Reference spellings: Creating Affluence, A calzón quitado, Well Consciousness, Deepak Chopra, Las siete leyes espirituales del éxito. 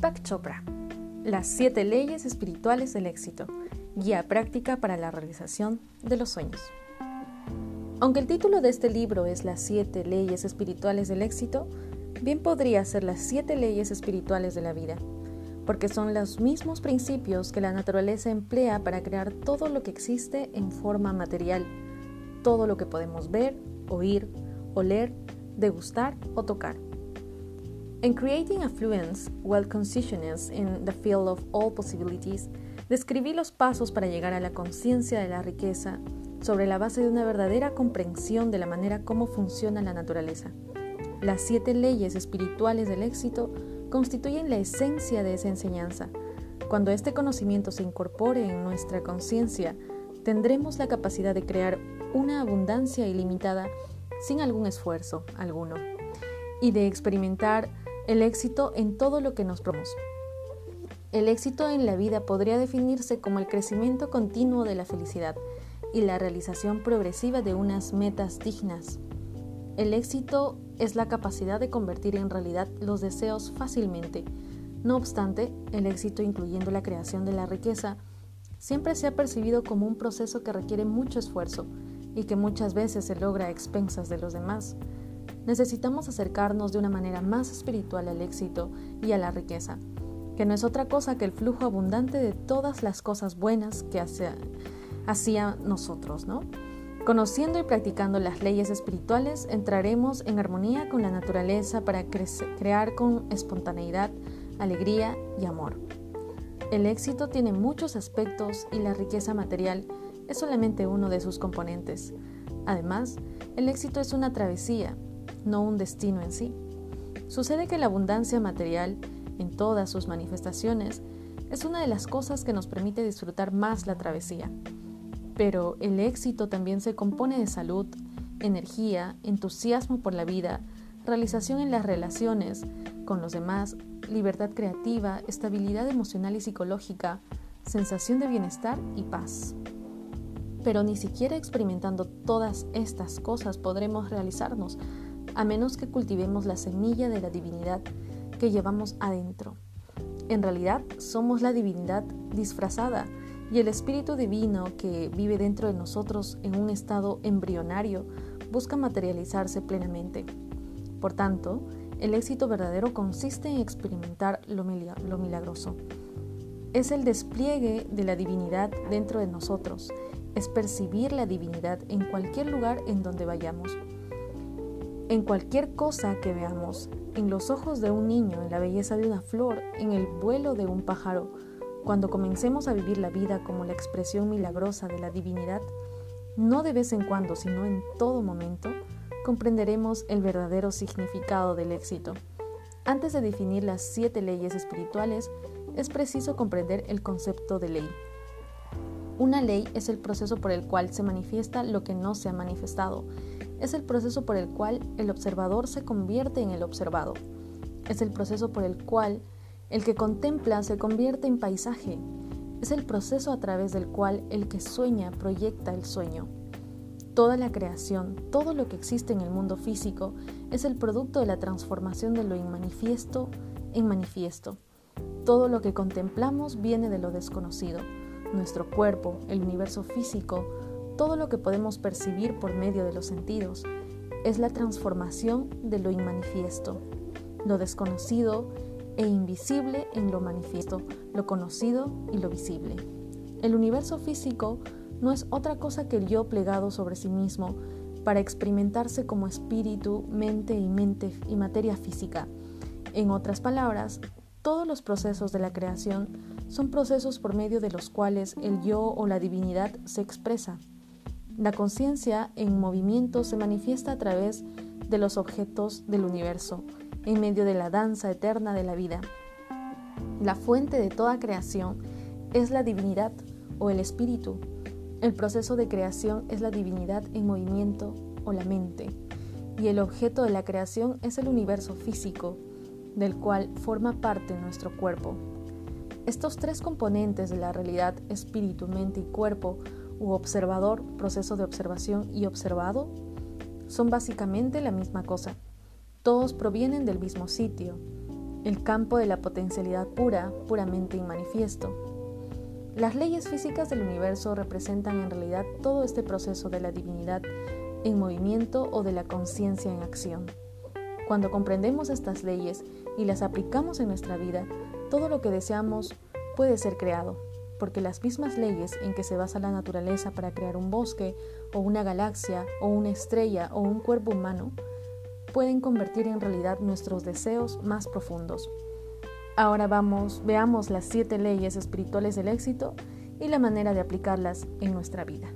Deepak Chopra, Las 7 leyes espirituales del éxito, guía práctica para la realización de los sueños. Aunque el título de este libro es Las 7 leyes espirituales del éxito, bien podría ser Las 7 leyes espirituales de la vida, porque son los mismos principios que la naturaleza emplea para crear todo lo que existe en forma material, todo lo que podemos ver, oír, oler, degustar o tocar. En Creating Affluence, Well Consciousness in the Field of All Possibilities, describí los pasos para llegar a la conciencia de la riqueza sobre la base de una verdadera comprensión de la manera como funciona la naturaleza. Las 7 leyes espirituales del éxito constituyen la esencia de esa enseñanza. Cuando este conocimiento se incorpore en nuestra conciencia, tendremos la capacidad de crear una abundancia ilimitada sin algún esfuerzo alguno y de experimentar el éxito en todo lo que nos proponemos. El éxito en la vida podría definirse como el crecimiento continuo de la felicidad y la realización progresiva de unas metas dignas. El éxito es la capacidad de convertir en realidad los deseos fácilmente. No obstante, el éxito, incluyendo la creación de la riqueza, siempre se ha percibido como un proceso que requiere mucho esfuerzo y que muchas veces se logra a expensas de los demás. Necesitamos acercarnos de una manera más espiritual al éxito y a la riqueza, que no es otra cosa que el flujo abundante de todas las cosas buenas que hacia nosotros, ¿no? Conociendo y practicando las leyes espirituales, entraremos en armonía con la naturaleza para crear con espontaneidad, alegría y amor. El éxito tiene muchos aspectos y la riqueza material es solamente uno de sus componentes. Además, el éxito es una travesía, no un destino en sí. Sucede que la abundancia material, en todas sus manifestaciones, es una de las cosas que nos permite disfrutar más la travesía. Pero el éxito también se compone de salud, energía, entusiasmo por la vida, realización en las relaciones con los demás, libertad creativa, estabilidad emocional y psicológica, sensación de bienestar y paz. Pero ni siquiera experimentando todas estas cosas podremos realizarnos, a menos que cultivemos la semilla de la divinidad que llevamos adentro. En realidad, somos la divinidad disfrazada y el espíritu divino que vive dentro de nosotros en un estado embrionario busca materializarse plenamente. Por tanto, el éxito verdadero consiste en experimentar lo milagroso. Es el despliegue de la divinidad dentro de nosotros, es percibir la divinidad en cualquier lugar en donde vayamos. En cualquier cosa que veamos, en los ojos de un niño, en la belleza de una flor, en el vuelo de un pájaro, cuando comencemos a vivir la vida como la expresión milagrosa de la divinidad, no de vez en cuando, sino en todo momento, comprenderemos el verdadero significado del éxito. Antes de definir las 7 leyes espirituales, es preciso comprender el concepto de ley. Una ley es el proceso por el cual se manifiesta lo que no se ha manifestado. Es el proceso por el cual el observador se convierte en el observado. Es el proceso por el cual el que contempla se convierte en paisaje. Es el proceso a través del cual el que sueña proyecta el sueño. Toda la creación, todo lo que existe en el mundo físico, es el producto de la transformación de lo inmanifiesto en manifiesto. Todo lo que contemplamos viene de lo desconocido. Nuestro cuerpo, el universo físico, todo lo que podemos percibir por medio de los sentidos es la transformación de lo inmanifiesto, lo desconocido e invisible en lo manifiesto, lo conocido y lo visible. El universo físico no es otra cosa que el yo plegado sobre sí mismo para experimentarse como espíritu, mente y materia física. En otras palabras, todos los procesos de la creación son procesos por medio de los cuales el yo o la divinidad se expresa. La conciencia en movimiento se manifiesta a través de los objetos del universo, en medio de la danza eterna de la vida. La fuente de toda creación es la divinidad o el espíritu. El proceso de creación es la divinidad en movimiento o la mente, y el objeto de la creación es el universo físico, del cual forma parte nuestro cuerpo. Estos 3 componentes de la realidad, espíritu, mente y cuerpo, u observador, proceso de observación y observado, son básicamente la misma cosa. Todos provienen del mismo sitio. el campo de la potencialidad pura, puramente inmanifiesto. Las leyes físicas del universo representan en realidad todo este proceso de la divinidad en movimiento o de la conciencia en acción. Cuando comprendemos estas leyes y las aplicamos en nuestra vida, todo lo que deseamos puede ser creado, porque las mismas leyes en que se basa la naturaleza para crear un bosque, o una galaxia, o una estrella, o un cuerpo humano, pueden convertir en realidad nuestros deseos más profundos. Ahora veamos las 7 leyes espirituales del éxito y la manera de aplicarlas en nuestra vida.